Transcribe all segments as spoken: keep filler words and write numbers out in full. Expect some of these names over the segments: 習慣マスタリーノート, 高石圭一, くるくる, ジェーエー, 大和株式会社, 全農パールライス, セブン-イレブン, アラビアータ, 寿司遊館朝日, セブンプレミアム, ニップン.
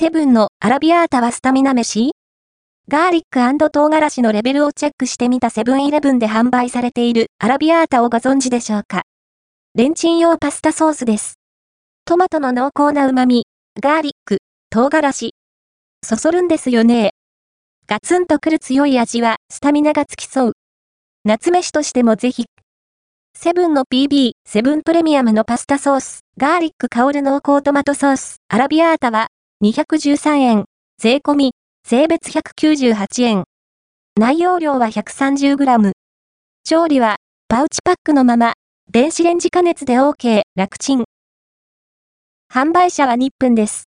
セブンのアラビアータはスタミナ飯？ガーリック&唐辛子のレベルをチェックしてみたセブンイレブンで販売されているアラビアータをご存知でしょうか。レンチン用パスタソースです。トマトの濃厚な旨味、ガーリック、唐辛子。そそるんですよね。ガツンとくる強い味はスタミナがつきそう。夏飯としてもぜひ。セブンの ピービー、セブンプレミアムのパスタソース、ガーリック香る濃厚トマトソース、アラビアータはにひゃくじゅうさんえん、税込み。税別ひゃくきゅうじゅうはちえん。内容量は ひゃくさんじゅうグラム。調理は、パウチパックのまま、電子レンジ加熱で OK、楽ちん。販売者はニップンです。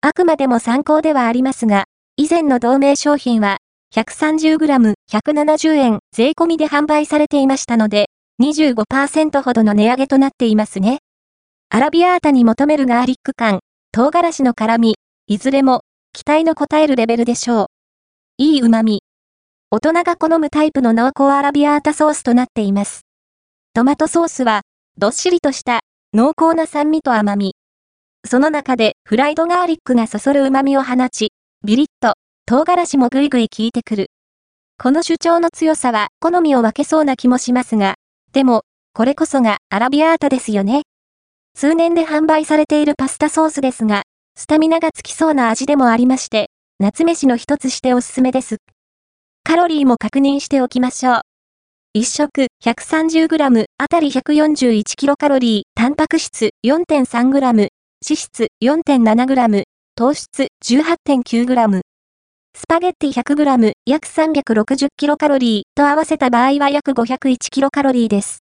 あくまでも参考ではありますが、以前の同名商品は、ひゃくさんじゅうグラム、ひゃくななじゅうえん、税込みで販売されていましたので、にじゅうごパーセント ほどの値上げとなっていますね。アラビアータに求めるガーリック感、唐辛子の辛み、いずれも、期待の応えるレベルでしょう。いい旨味。大人が好むタイプの濃厚アラビアータソースとなっています。トマトソースは、どっしりとした、濃厚な酸味と甘み。その中で、フライドガーリックがそそる旨味を放ち、ビリッと、唐辛子もぐいぐい効いてくる。この主張の強さは、好みを分けそうな気もしますが、でも、これこそがアラビアータですよね。通年で販売されているパスタソースですが、スタミナがつきそうな味でもありまして、夏飯の一つしておすすめです。カロリーも確認しておきましょう。いっ食 ひゃくさんじゅうグラム あたり ひゃくよんじゅういちキロカロリー、タンパク質 よんてんさんグラム、脂質 よんてんななグラム、糖質 じゅうはってんきゅうグラム、スパゲッティ ひゃくグラム 約 さんびゃくろくじゅうキロカロリーと合わせた場合は約 ごひゃくいちキロカロリーです。